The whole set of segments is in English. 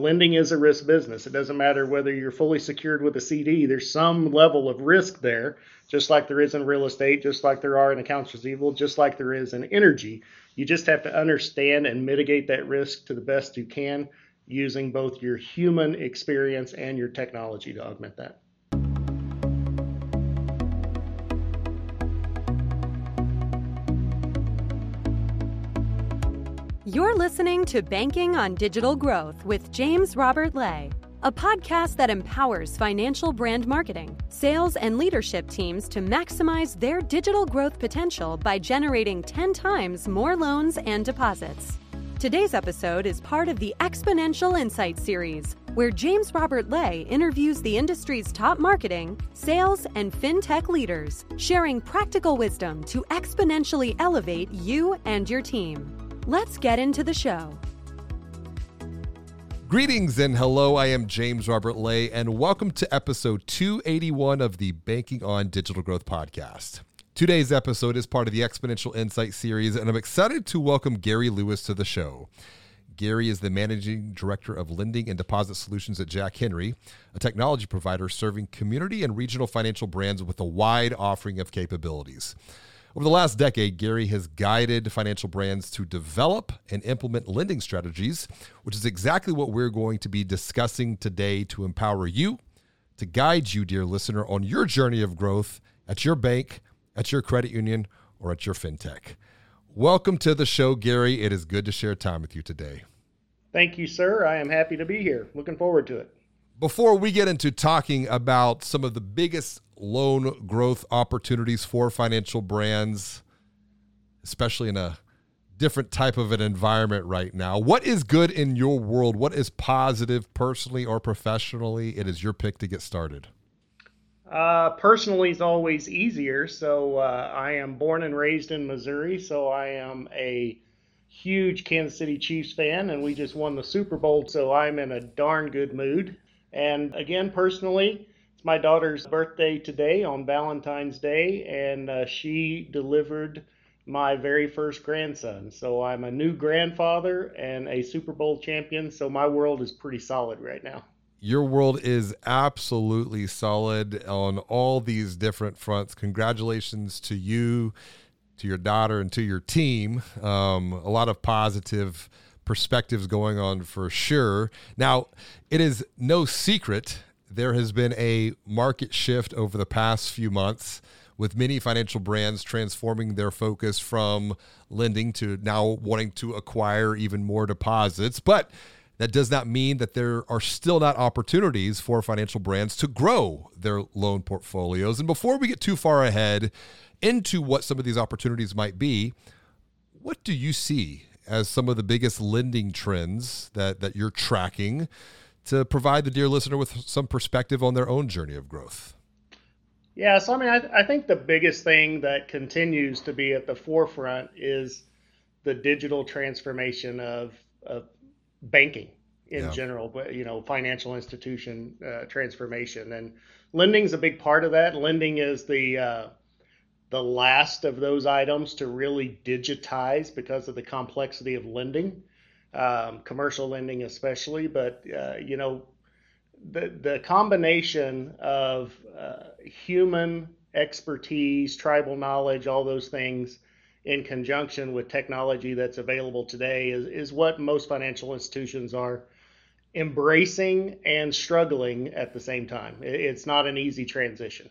Lending is a risk business. It doesn't matter whether you're fully secured with a CD. There's some level of risk there, just like there is in real estate, just like there are in accounts receivable, just like there is in energy. You just have to understand and mitigate that risk to the best you can using both your human experience and your technology to augment that. You're listening to Banking on Digital Growth with James Robert Lay, a podcast that empowers financial brand marketing, sales, and leadership teams to maximize their digital growth potential by generating 10 times more loans and deposits. Today's episode is part of the Exponential Insight series, where James Robert Lay interviews the industry's top marketing, sales, and fintech leaders, sharing practical wisdom to exponentially elevate you and your team. Let's get into the show. Greetings and hello, I am James Robert Lay, and welcome to episode 281 of the Banking on Digital Growth podcast. Today's episode is part of the Exponential Insight series, and I'm excited to welcome Gary Lewis to the show. Gary is the Managing Director of Lending and Deposit Solutions at Jack Henry, a technology provider serving community and regional financial brands with a wide offering of capabilities. Over the last decade, Gary has guided financial brands to develop and implement lending strategies, which is exactly what we're going to be discussing today to empower you, to guide you, dear listener, on your journey of growth at your bank, at your credit union, or at your fintech. Welcome to the show, Gary. It is good to share time with you today. Thank you, sir. I am happy to be here. Looking forward to it. Before we get into talking about some of the biggest loan growth opportunities for financial brands, especially in a different type of an environment right now, what is good in your world? What is positive personally or professionally? It is your pick to get started. Personally is always easier. So I am born and raised in Missouri, so I am a huge Kansas City Chiefs fan, and we just won the Super Bowl, so I'm in a darn good mood. And again, personally, it's my daughter's birthday today on Valentine's Day, and she delivered my very first grandson. So I'm a new grandfather and a Super Bowl champion, so my world is pretty solid right now. Your world is absolutely solid on all these different fronts. Congratulations to you, to your daughter, and to your team. A lot of positive perspectives going on for sure. Now, it is no secret there has been a market shift over the past few months with many financial brands transforming their focus from lending to now wanting to acquire even more deposits. But that does not mean that there are still not opportunities for financial brands to grow their loan portfolios. And before we get too far ahead into what some of these opportunities might be, what do you see as some of the biggest lending trends that you're tracking to provide the dear listener with some perspective on their own journey of growth? Yeah, so I mean, I think the biggest thing that continues to be at the forefront is the digital transformation of banking in general, but financial institution transformation. And lending's a big part of that. Lending is the last of those items to really digitize because of the complexity of lending, commercial lending especially. But, the combination of human expertise, tribal knowledge, all those things in conjunction with technology that's available today is what most financial institutions are embracing and struggling at the same time. It's not an easy transition.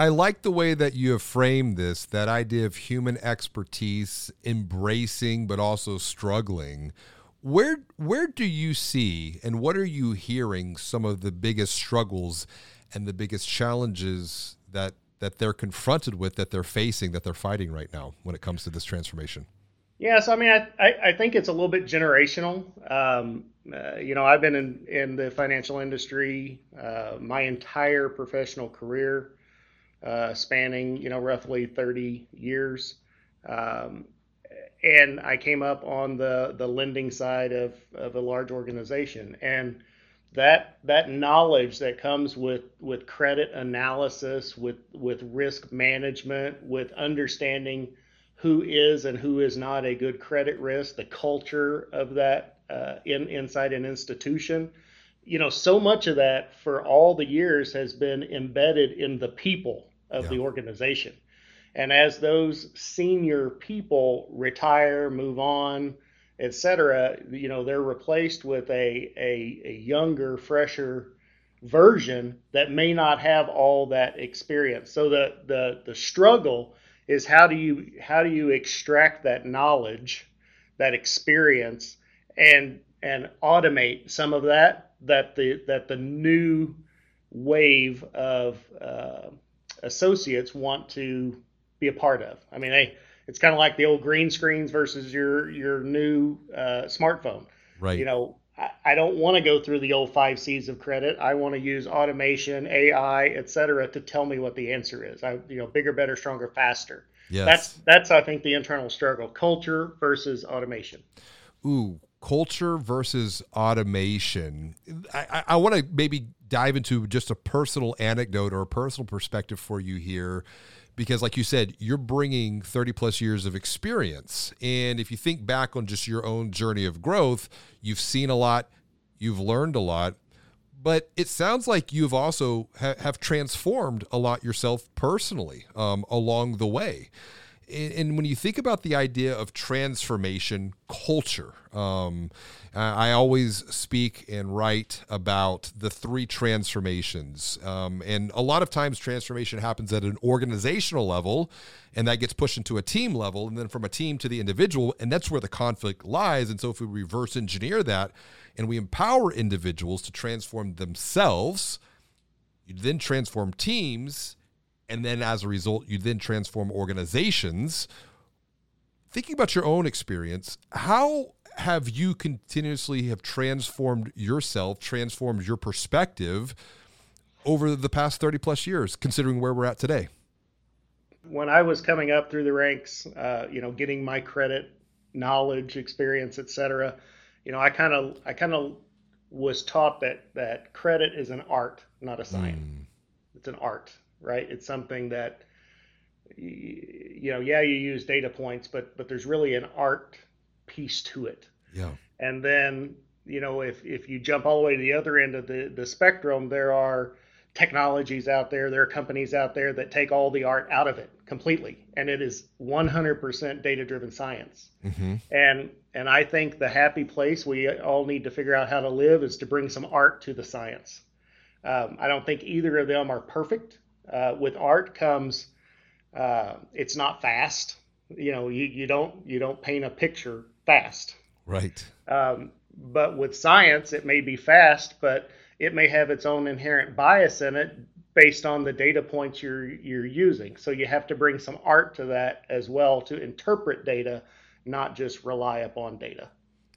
I like the way that you have framed this, that idea of human expertise, embracing, but also struggling. Where do you see, and what are you hearing some of the biggest struggles and the biggest challenges that they're confronted with, that they're facing, that they're fighting right now when it comes to this transformation? Yeah, so I mean, I think it's a little bit generational. I've been in the financial industry my entire professional career, spanning, roughly 30 years. And I came up on the lending side of a large organization. And that knowledge that comes with credit analysis, with risk management, with understanding who is and who is not a good credit risk, the culture of that inside an institution, you know, so much of that for all the years has been embedded in the people of the organization. And as those senior people retire, move on, et cetera, you know, they're replaced with a younger, fresher version that may not have all that experience. So the struggle is how do you extract that knowledge, that experience, and automate some of that the new wave of associates want to be a part of. I mean, it's kind of like the old green screens versus your new smartphone. Right. You know, I don't want to go through the old 5 C's of credit. I want to use automation, AI, et cetera, to tell me what the answer is. Bigger, better, stronger, faster. Yes. That's I think the internal struggle: culture versus automation. Ooh, culture versus automation. I want to maybe dive into just a personal anecdote or a personal perspective for you here, because like you said, you're bringing 30 plus years of experience. And if you think back on just your own journey of growth, you've seen a lot, you've learned a lot, but it sounds like you've also have transformed a lot yourself personally along the way. And when you think about the idea of transformation culture, I always speak and write about the 3 transformations. And a lot of times transformation happens at an organizational level, and that gets pushed into a team level, and then from a team to the individual, and that's where the conflict lies. And so if we reverse engineer that and we empower individuals to transform themselves, you then transform teams, and then as a result, you then transform organizations. Thinking about your own experience, how have you continuously have transformed yourself, transformed your perspective over the past 30 plus years, considering where we're at today? When I was coming up through the ranks, getting my credit, knowledge, experience, et cetera, you know, I kind of was taught that credit is an art, not a science. It's an art. Right. It's something that, you know, you use data points, but there's really an art piece to it. Yeah. And then, you know, if you jump all the way to the other end of the spectrum, there are technologies out there. There are companies out there that take all the art out of it completely. And it is 100% data-driven science. Mm-hmm. And I think the happy place we all need to figure out how to live is to bring some art to the science. I don't think either of them are perfect. With art comes, it's not fast. You know, you don't paint a picture fast. Right. But with science, it may be fast, but it may have its own inherent bias in it based on the data points you're using. So you have to bring some art to that as well to interpret data, not just rely upon data.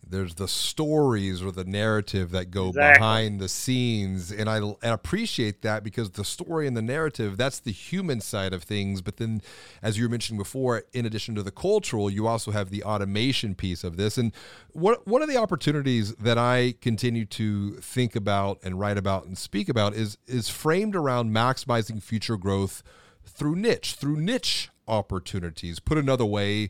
There's the stories or the narrative that go behind the scenes. And I appreciate that, because the story and the narrative, that's the human side of things. But then, as you were mentioning before, in addition to the cultural, you also have the automation piece of this. And one of the opportunities that I continue to think about and write about and speak about is framed around maximizing future growth through niche opportunities. Put another way,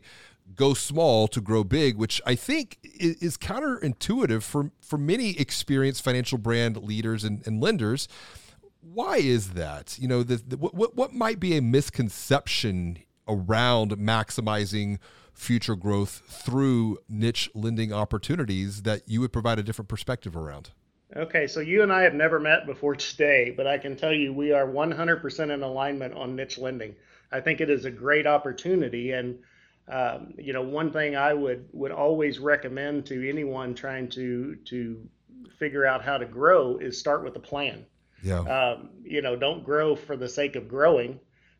go small to grow big, which I think is counterintuitive for many experienced financial brand leaders and lenders. Why is that? You know, what might be a misconception around maximizing future growth through niche lending opportunities that you would provide a different perspective around? Okay, so you and I have never met before today, but I can tell you we are 100% in alignment on niche lending. I think it is a great opportunity, and one thing I would always recommend to anyone trying to figure out how to grow is start with a plan. Yeah. Don't grow for the sake of growing.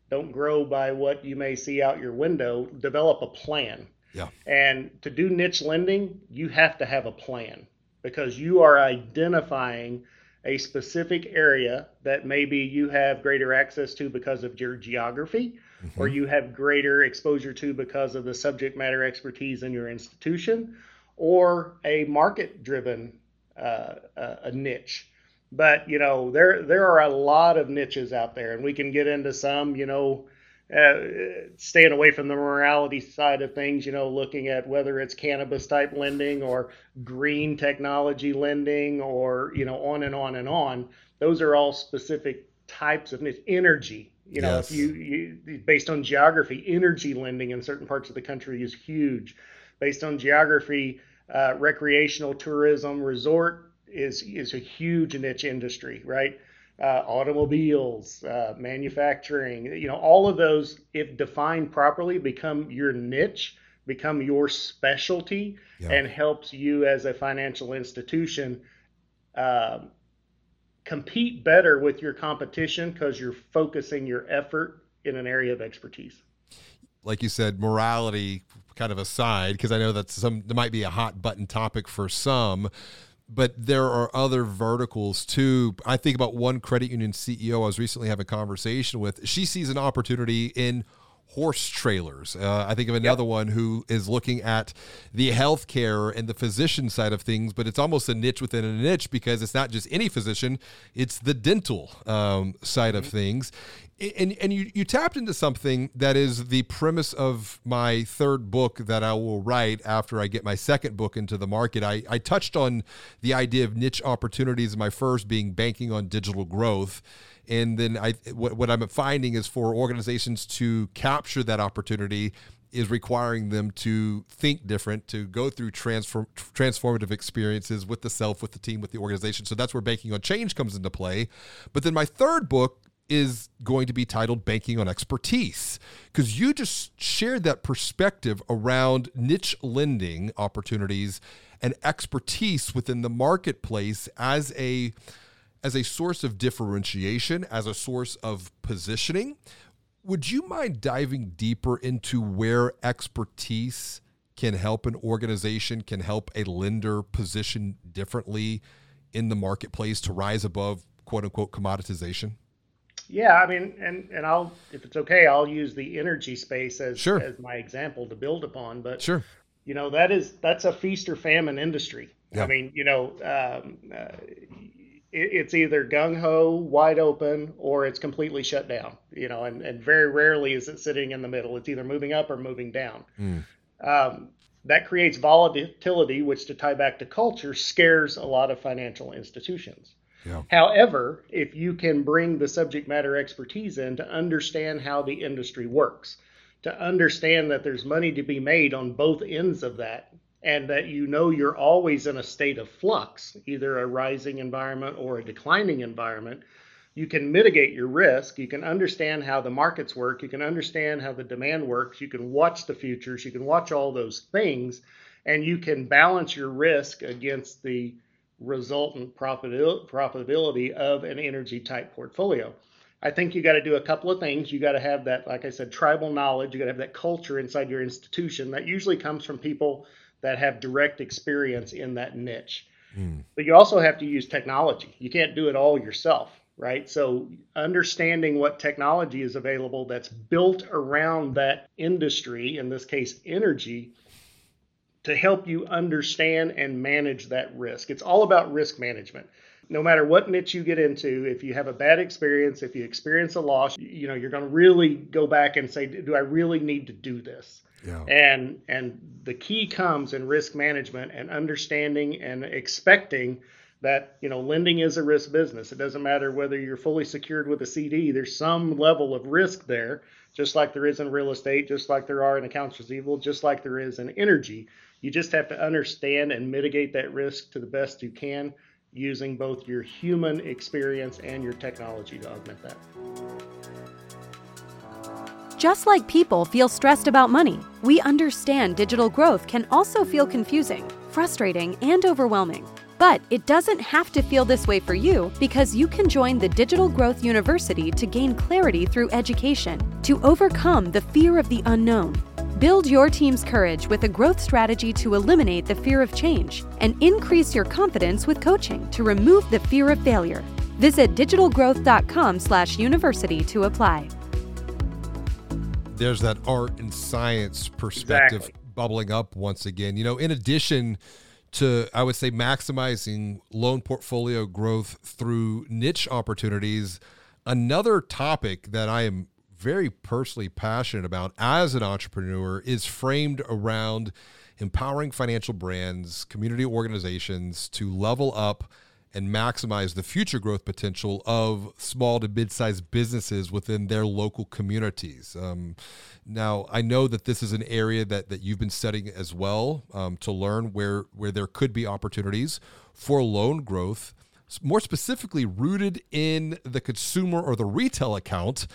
Don't grow by what you may see out your window. Develop a plan. Yeah. And to do niche lending, you have to have a plan, because you are identifying a specific area that maybe you have greater access to because of your geography, mm-hmm. or you have greater exposure to because of the subject matter expertise in your institution, or a market-driven a niche. But, you know, there are a lot of niches out there, and we can get into some, you know, staying away from the morality side of things, you know, looking at whether it's cannabis type lending or green technology lending or, you know, on and on and on. Those are all specific types of energy. You know, yes. If you based on geography, energy lending in certain parts of the country is huge. Based on geography, recreational tourism, resort is a huge niche industry, right? Automobiles, manufacturing, you know, all of those, if defined properly, become your niche, become your specialty, yeah. and helps you as a financial institution compete better with your competition because you're focusing your effort in an area of expertise. Like you said, morality kind of aside, because I know that there might be a hot button topic for some. But there are other verticals too. I think about one credit union CEO I was recently having a conversation with. She sees an opportunity in horse trailers. I think of another one who is looking at the healthcare and the physician side of things, but it's almost a niche within a niche because it's not just any physician, it's the dental side of things. And you tapped into something that is the premise of my third book that I will write after I get my second book into the market. I touched on the idea of niche opportunities, my first being banking on digital growth. And then what I'm finding is for organizations to capture that opportunity is requiring them to think different, to go through transformative experiences with the self, with the team, with the organization. So that's where Banking on Change comes into play. But then my third book is going to be titled Banking on Expertise, because you just shared that perspective around niche lending opportunities and expertise within the marketplace as a source of differentiation, as a source of positioning. Would you mind diving deeper into where expertise can help an organization, can help a lender position differently in the marketplace to rise above quote unquote commoditization? Yeah, I mean, and I'll, if it's okay, I'll use the energy space as my example to build upon. But sure, you know, that's a feast or famine industry. Yeah. I mean, you know, it's either gung ho, wide open, or it's completely shut down. You know, and very rarely is it sitting in the middle. It's either moving up or moving down. Mm. That creates volatility, which, to tie back to culture, scares a lot of financial institutions. Yeah. However, if you can bring the subject matter expertise in to understand how the industry works, to understand that there's money to be made on both ends of that, and that you know you're always in a state of flux, either a rising environment or a declining environment, you can mitigate your risk, you can understand how the markets work, you can understand how the demand works, you can watch the futures, you can watch all those things, and you can balance your risk against the resultant profitability of an energy type portfolio. I think you got to do a couple of things. You got to have that, like I said, tribal knowledge. You got to have that culture inside your institution that usually comes from people that have direct experience in that niche. Mm. But you also have to use technology. You can't do it all yourself, right? So understanding what technology is available that's built around that industry, in this case, energy, to help you understand and manage that risk. It's all about risk management. No matter what niche you get into, if you have a bad experience, if you experience a loss, you know, you're going to really go back and say, do I really need to do this? Yeah. And the key comes in risk management and understanding and expecting that, you know, lending is a risk business. It doesn't matter whether you're fully secured with a CD, there's some level of risk there, just like there is in real estate, just like there are in accounts receivable, just like there is in energy. You just have to understand and mitigate that risk to the best you can using both your human experience and your technology to augment that. Just like people feel stressed about money, we understand digital growth can also feel confusing, frustrating, and overwhelming. But it doesn't have to feel this way for you, because you can join the Digital Growth University to gain clarity through education, to overcome the fear of the unknown. Build your team's courage with a growth strategy to eliminate the fear of change, and increase your confidence with coaching to remove the fear of failure. Visit digitalgrowth.com/university to apply. There's that art and science perspective bubbling up once again. You know, in addition to, I would say, maximizing loan portfolio growth through niche opportunities, another topic that I am very personally passionate about as an entrepreneur is framed around empowering financial brands, community organizations to level up and maximize the future growth potential of small to mid-sized businesses within their local communities. Now, I know that this is an area that you've been studying as well, to learn where there could be opportunities for loan growth, more specifically rooted in the consumer or the retail account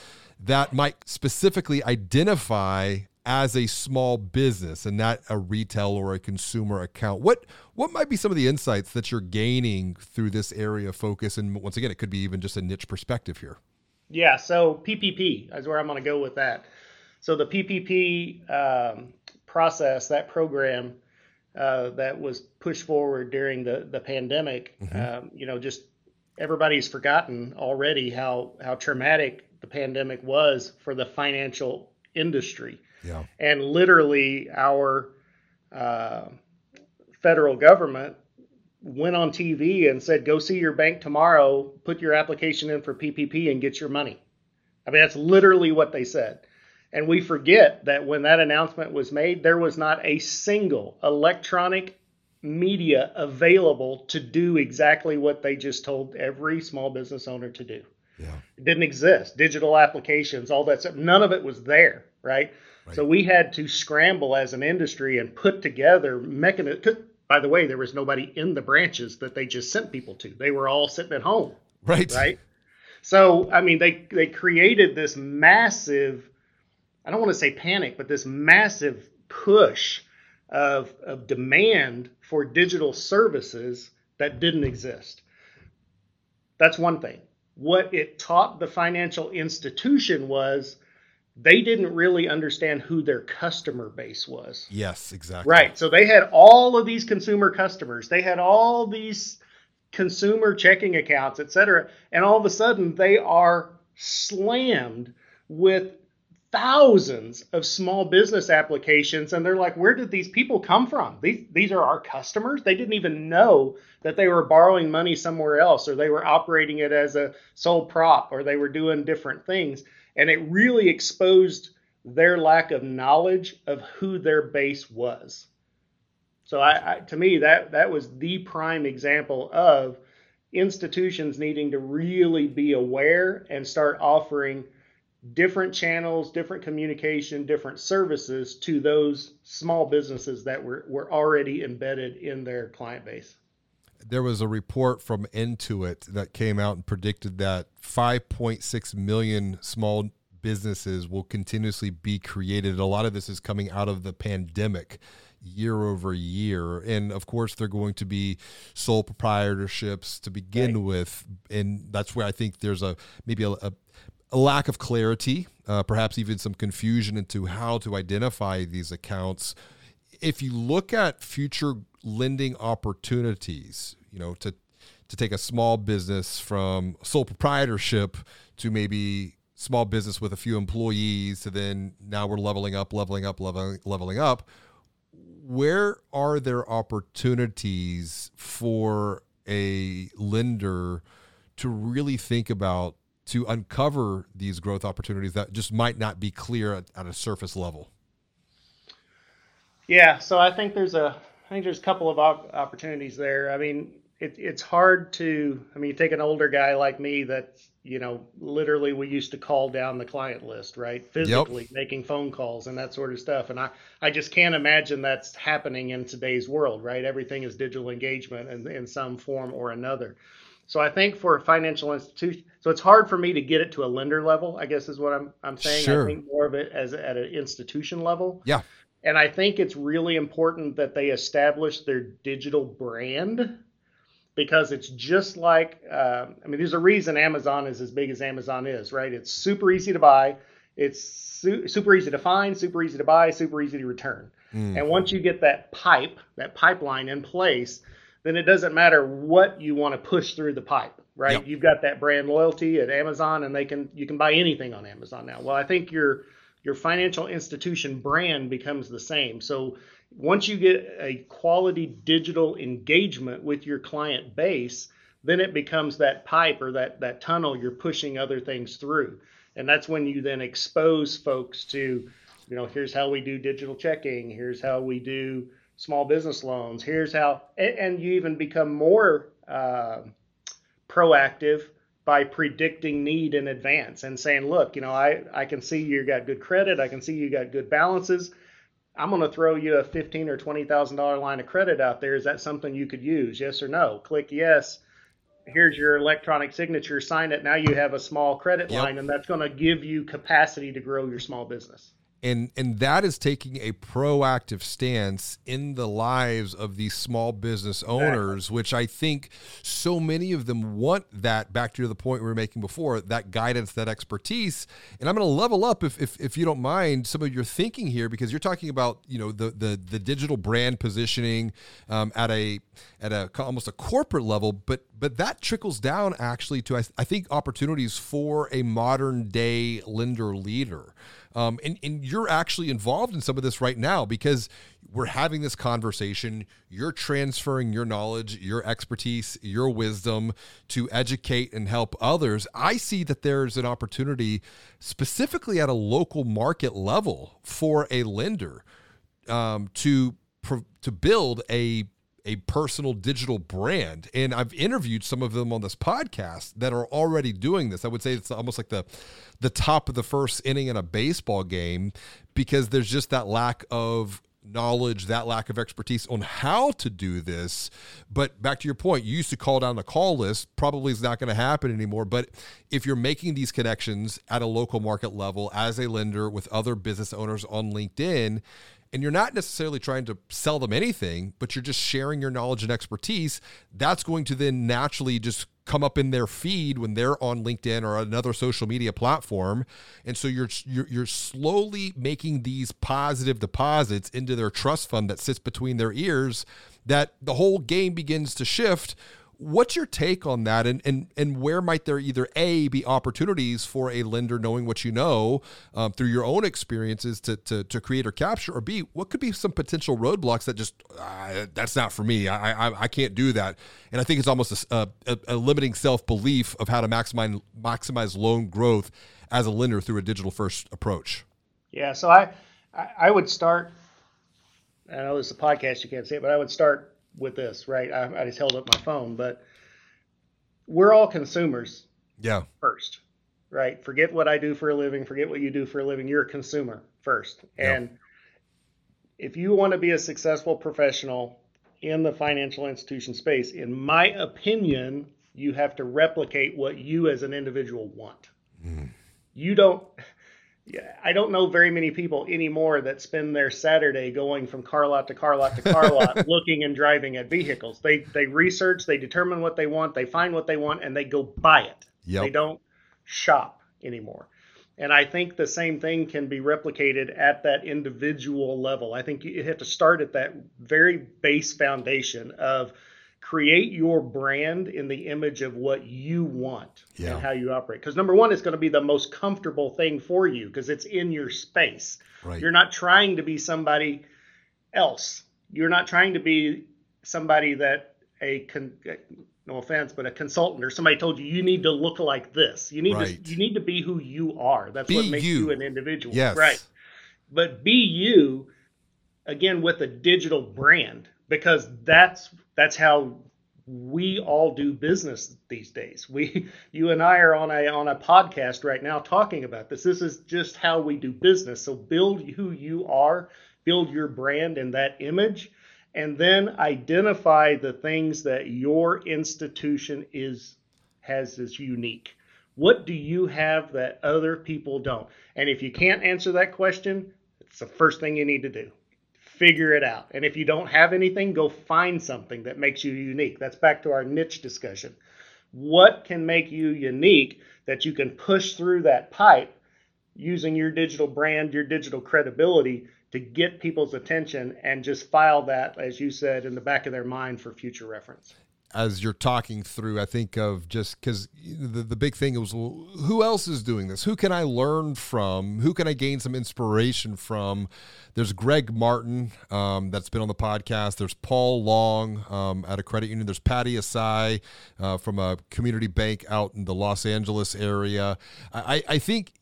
that might specifically identify as a small business and not a retail or a consumer account. What might be some of the insights that you're gaining through this area of focus? And once again, it could be even just a niche perspective here. Yeah, so PPP is where I'm going to go with that. So the PPP process, that program that was pushed forward during the pandemic, mm-hmm. Just everybody's forgotten already how traumatic the pandemic was for the financial industry. Yeah. And literally our federal government went on TV and said, go see your bank tomorrow, put your application in for PPP and get your money. I mean, that's literally what they said. And we forget that when that announcement was made, there was not a single electronic media available to do exactly what they just told every small business owner to do. Yeah. It didn't exist. Digital applications, all that stuff, none of it was there, right? So we had to scramble as an industry and put together mechanisms. By the way, there was nobody in the branches that they just sent people to. They were all sitting at home. Right. So, I mean, they created this massive, I don't want to say panic, but this massive push of demand for digital services that didn't exist. That's one thing. What it taught the financial institution was they didn't really understand who their customer base was. Yes, exactly. Right. So they had all of these consumer customers. They had all these consumer checking accounts, et cetera. And all of a sudden, they are slammed with thousands of small business applications. And they're like, where did these people come from? These are our customers? They didn't even know that they were borrowing money somewhere else, or they were operating it as a sole prop, or they were doing different things. And it really exposed their lack of knowledge of who their base was. So to me, that was the prime example of institutions needing to really be aware and start offering different channels, different communication, different services to those small businesses that were already embedded in their client base. There was a report from Intuit that came out and predicted that 5.6 million small businesses will continuously be created. A lot of this is coming out of the pandemic year over year. And of course, they're going to be sole proprietorships to begin with. And that's where I think there's a lack of clarity, perhaps even some confusion into how to identify these accounts. If you look at future lending opportunities, to take a small business from sole proprietorship to maybe small business with a few employees, to then now we're leveling up. Where are there opportunities for a lender to really think about, to uncover these growth opportunities that just might not be clear at a surface level? Yeah, so I think there's a couple of opportunities there. I mean, it's hard to, you take an older guy like me that, literally we used to call down the client list, right? Physically making phone calls and that sort of stuff. And I just can't imagine that's happening in today's world, right? Everything is digital engagement in some form or another. So I think for a financial institution, so it's hard for me to get it to a lender level, I guess is what I'm saying. Sure. I think more of it as at an institution level. Yeah. And I think it's really important that they establish their digital brand, because it's just like, there's a reason Amazon is as big as Amazon is, right? It's super easy to buy. It's super easy to find, super easy to buy, super easy to return. Mm. And once you get that pipeline in place, then it doesn't matter what you want to push through the pipe, right? Yep. You've got that brand loyalty at Amazon, and you can buy anything on Amazon now. Well, I think your financial institution brand becomes the same. So once you get a quality digital engagement with your client base, then it becomes that pipe or that tunnel you're pushing other things through. And that's when you then expose folks to, you know, here's how we do digital checking, here's how we do small business loans, here's how, and you even become more proactive by predicting need in advance and saying, look, you know, I can see you got good credit, I can see you got good balances, I'm going to throw you a $15,000 or $20,000 line of credit out there. Is that something you could use? Yes or no? Click yes. Here's your electronic signature. Sign it. Now you have a small credit line, and that's going to give you capacity to grow your small business. And that is taking a proactive stance in the lives of these small business owners, exactly. Which I think so many of them want that, back to the point we were making before, that guidance, that expertise. And I'm going to level up, if you don't mind, some of your thinking here, because you're talking about, you know, the digital brand positioning at a almost a corporate level, but that trickles down actually to, I think, opportunities for a modern day lender leader. And you're actually involved in some of this right now, because we're having this conversation. You're transferring your knowledge, your expertise, your wisdom to educate and help others. I see that there's an opportunity specifically at a local market level for a lender to build a personal digital brand. And I've interviewed some of them on this podcast that are already doing this. I would say it's almost like the top of the first inning in a baseball game, because there's just that lack of knowledge, that lack of expertise on how to do this. But back to your point, you used to call down the call list, probably is not going to happen anymore. But if you're making these connections at a local market level as a lender with other business owners on LinkedIn, and you're not necessarily trying to sell them anything, but you're just sharing your knowledge and expertise, that's going to then naturally just come up in their feed when they're on LinkedIn or another social media platform. And so you're slowly making these positive deposits into their trust fund that sits between their ears, that the whole game begins to shift. What's your take on that? And where might there either A, be opportunities for a lender, knowing what you know through your own experiences to create or capture, or B, what could be some potential roadblocks that just, that's not for me. I can't do that. And I think it's almost a limiting self-belief of how to maximize loan growth as a lender through a digital first approach. Yeah. So I would start, I know this is a podcast, you can't see it, but I would start with this, right? I just held up my phone, but we're all consumers first, right? Forget what I do for a living, forget what you do for a living. You're a consumer first. Yeah. And if you want to be a successful professional in the financial institution space, in my opinion, you have to replicate what you as an individual want. Mm. I don't know very many people anymore that spend their Saturday going from car lot to car lot to car lot looking and driving at vehicles. They research, they determine what they want, they find what they want, and they go buy it. Yep. They don't shop anymore. And I think the same thing can be replicated at that individual level. I think you have to start at that very base foundation of create your brand in the image of what you want and how you operate. Because number one, it's going to be the most comfortable thing for you because it's in your space. Right. You're not trying to be somebody else. You're not trying to be somebody that no offense, but a consultant or somebody told you, you need to look like this. You need to be who you are. That's what makes you an individual. Yes. Right. But be you, again, with a digital brand, because that's how we all do business these days. You and I are on a podcast right now talking about this. This is just how we do business. So build who you are, build your brand and that image, and then identify the things that your institution has as unique. What do you have that other people don't? And if you can't answer that question, it's the first thing you need to do. Figure it out. And if you don't have anything, go find something that makes you unique. That's back to our niche discussion. What can make you unique that you can push through that pipe using your digital brand, your digital credibility to get people's attention and just file that, as you said, in the back of their mind for future reference? As you're talking through, I think of just because the big thing was, well, who else is doing this? Who can I learn from? Who can I gain some inspiration from? There's Greg Martin that's been on the podcast. There's Paul Long at a credit union. There's Patty Asai from a community bank out in the Los Angeles area. I think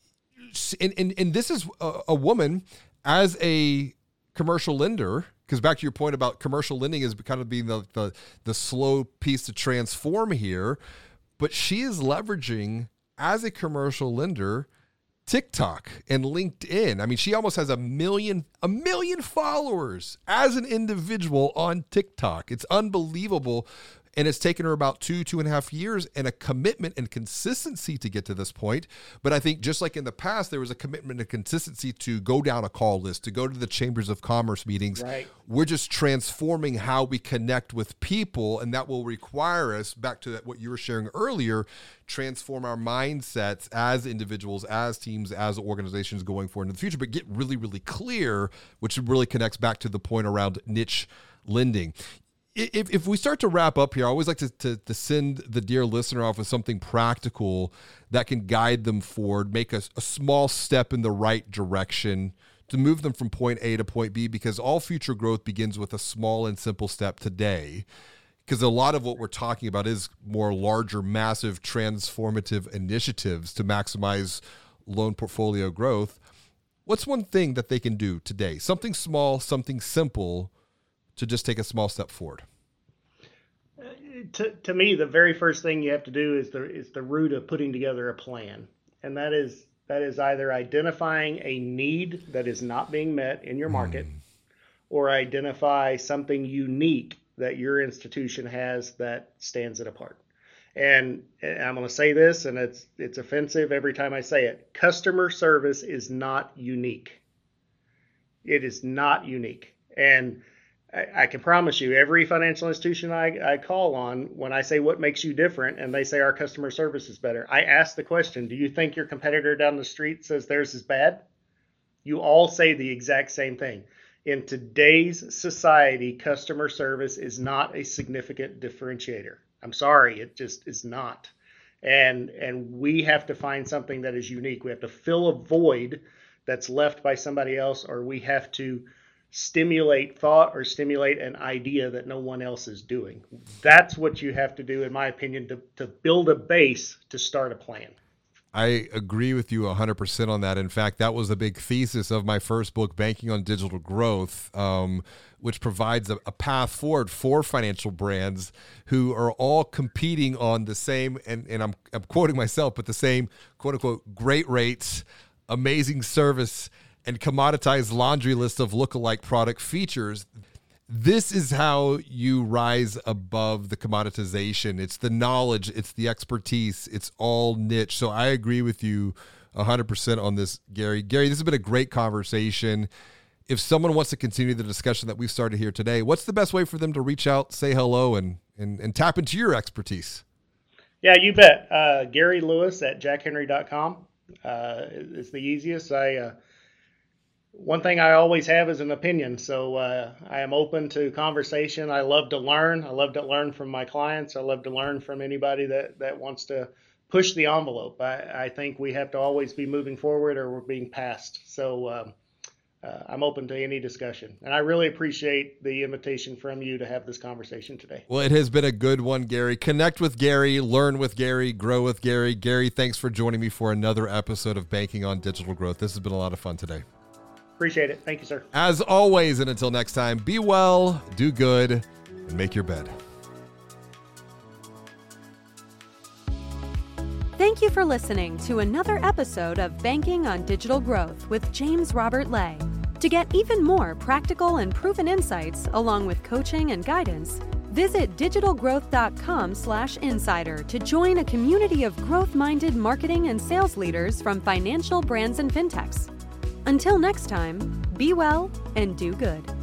and this is a woman as a commercial lender, because back to your point about commercial lending is kind of being the slow piece to transform here, but she is leveraging as a commercial lender TikTok and LinkedIn. I mean, she almost has a million followers as an individual on TikTok. It's unbelievable. And it's taken her about two and a half years and a commitment and consistency to get to this point. But I think just like in the past, there was a commitment and consistency to go down a call list, to go to the chambers of commerce meetings. Right. We're just transforming how we connect with people. And that will require us, back to what you were sharing earlier, transform our mindsets as individuals, as teams, as organizations going forward in the future, but get really, really clear, which really connects back to the point around niche lending. If we start to wrap up here, I always like to send the dear listener off with something practical that can guide them forward, make a small step in the right direction to move them from point A to point B, because all future growth begins with a small and simple step today, because a lot of what we're talking about is more larger, massive, transformative initiatives to maximize loan portfolio growth. What's one thing that they can do today? Something small, something simple, to just take a small step forward? To me, the very first thing you have to do is the root of putting together a plan. And that is either identifying a need that is not being met in your market, or identify something unique that your institution has that stands it apart. And I'm going to say this, and it's offensive every time I say it. Customer service is not unique. It is not unique. And I can promise you, every financial institution I call on, when I say what makes you different and they say our customer service is better, I ask the question, do you think your competitor down the street says theirs is bad? You all say the exact same thing. In today's society, customer service is not a significant differentiator. I'm sorry, it just is not. And we have to find something that is unique. We have to fill a void that's left by somebody else, or we have to stimulate thought or stimulate an idea that no one else is doing. That's what you have to do, in my opinion, to build a base to start a plan. I agree with you 100% on that. In fact, that was the big thesis of my first book, Banking on Digital Growth, which provides a path forward for financial brands who are all competing on the same, and I'm quoting myself, but the same, quote unquote, great rates, amazing service, and commoditized laundry list of lookalike product features. This is how you rise above the commoditization. It's the knowledge, it's the expertise, it's all niche. So I agree with you 100% on this, Gary. Gary, this has been a great conversation. If someone wants to continue the discussion that we've started here today, what's the best way for them to reach out, say hello, and tap into your expertise? Yeah, you bet. Gary Lewis at jackhenry.com is the easiest. One thing I always have is an opinion, so I am open to conversation. I love to learn. I love to learn from my clients. I love to learn from anybody that wants to push the envelope. I think we have to always be moving forward, or we're being passed. So I'm open to any discussion. And I really appreciate the invitation from you to have this conversation today. Well, it has been a good one, Gary. Connect with Gary, learn with Gary, grow with Gary. Gary, thanks for joining me for another episode of Banking on Digital Growth. This has been a lot of fun today. Appreciate it. Thank you, sir. As always, and until next time, be well, do good, and make your bed. Thank you for listening to another episode of Banking on Digital Growth with James Robert Lay. To get even more practical and proven insights, along with coaching and guidance, visit digitalgrowth.com/insider to join a community of growth-minded marketing and sales leaders from financial brands and fintechs. Until next time, be well and do good.